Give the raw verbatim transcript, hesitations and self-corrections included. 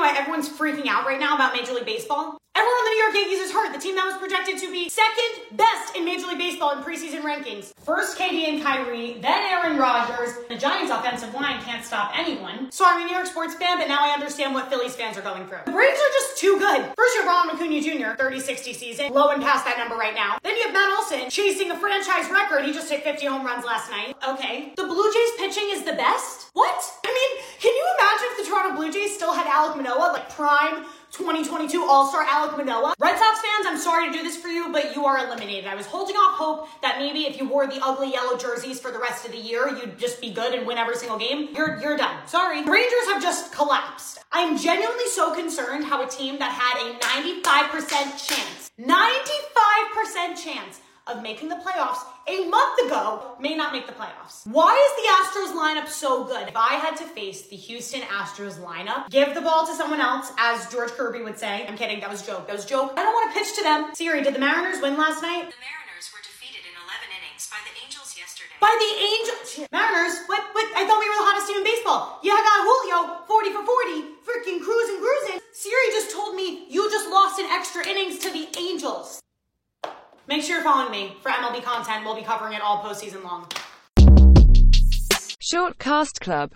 me why everyone's freaking out right now about Major League Baseball? Everyone on the New York Yankees is hurt. The team that was projected to be second best in Major League Baseball in preseason rankings. First K D and Kyrie, then Aaron Rodgers. The Giants' offensive line can't stop anyone. So I'm a New York sports fan, but now I understand what Phillies fans are going through. The Braves are just too good. First you have Ronald Acuna Junior, thirty sixty season, low and past that number right now. Then you have Matt Olson chasing a franchise record. He just hit fifty home runs last night. Okay. The Blue Jays pitching is the best? What? I mean, can you imagine if the Toronto Blue Jays still had Alec Manoa, like prime twenty twenty-two All-Star Alec Manoa? Red Sox fans, I'm sorry to do this for you, but you are eliminated. I was holding off hope that maybe if you wore the ugly yellow jerseys for the rest of the year, you'd just be good and win every single game. You're you're done. Sorry. Rangers have just collapsed. I'm genuinely so concerned how a team that had a ninety-five percent chance, ninety-five percent chance of making the playoffs a month ago may not make the playoffs. Why is the Astros lineup so good? If I had to face the Houston Astros lineup, give the ball to someone else, as George Kirby would say. I'm kidding, that was a joke, that was a joke. I don't want to pitch to them. Siri, did the Mariners win last night? The Mariners were defeated in eleven innings by the Angels yesterday. By the Angels? Mariners? What, what? I thought we were the hottest team in baseball. Yeah, I got Julio, forty for forty, freaking cruising, cruising. Siri just told me you just lost in extra innings to the Angels. Make sure you're following me for M L B content. We'll be covering it all postseason long. Short Cast Club.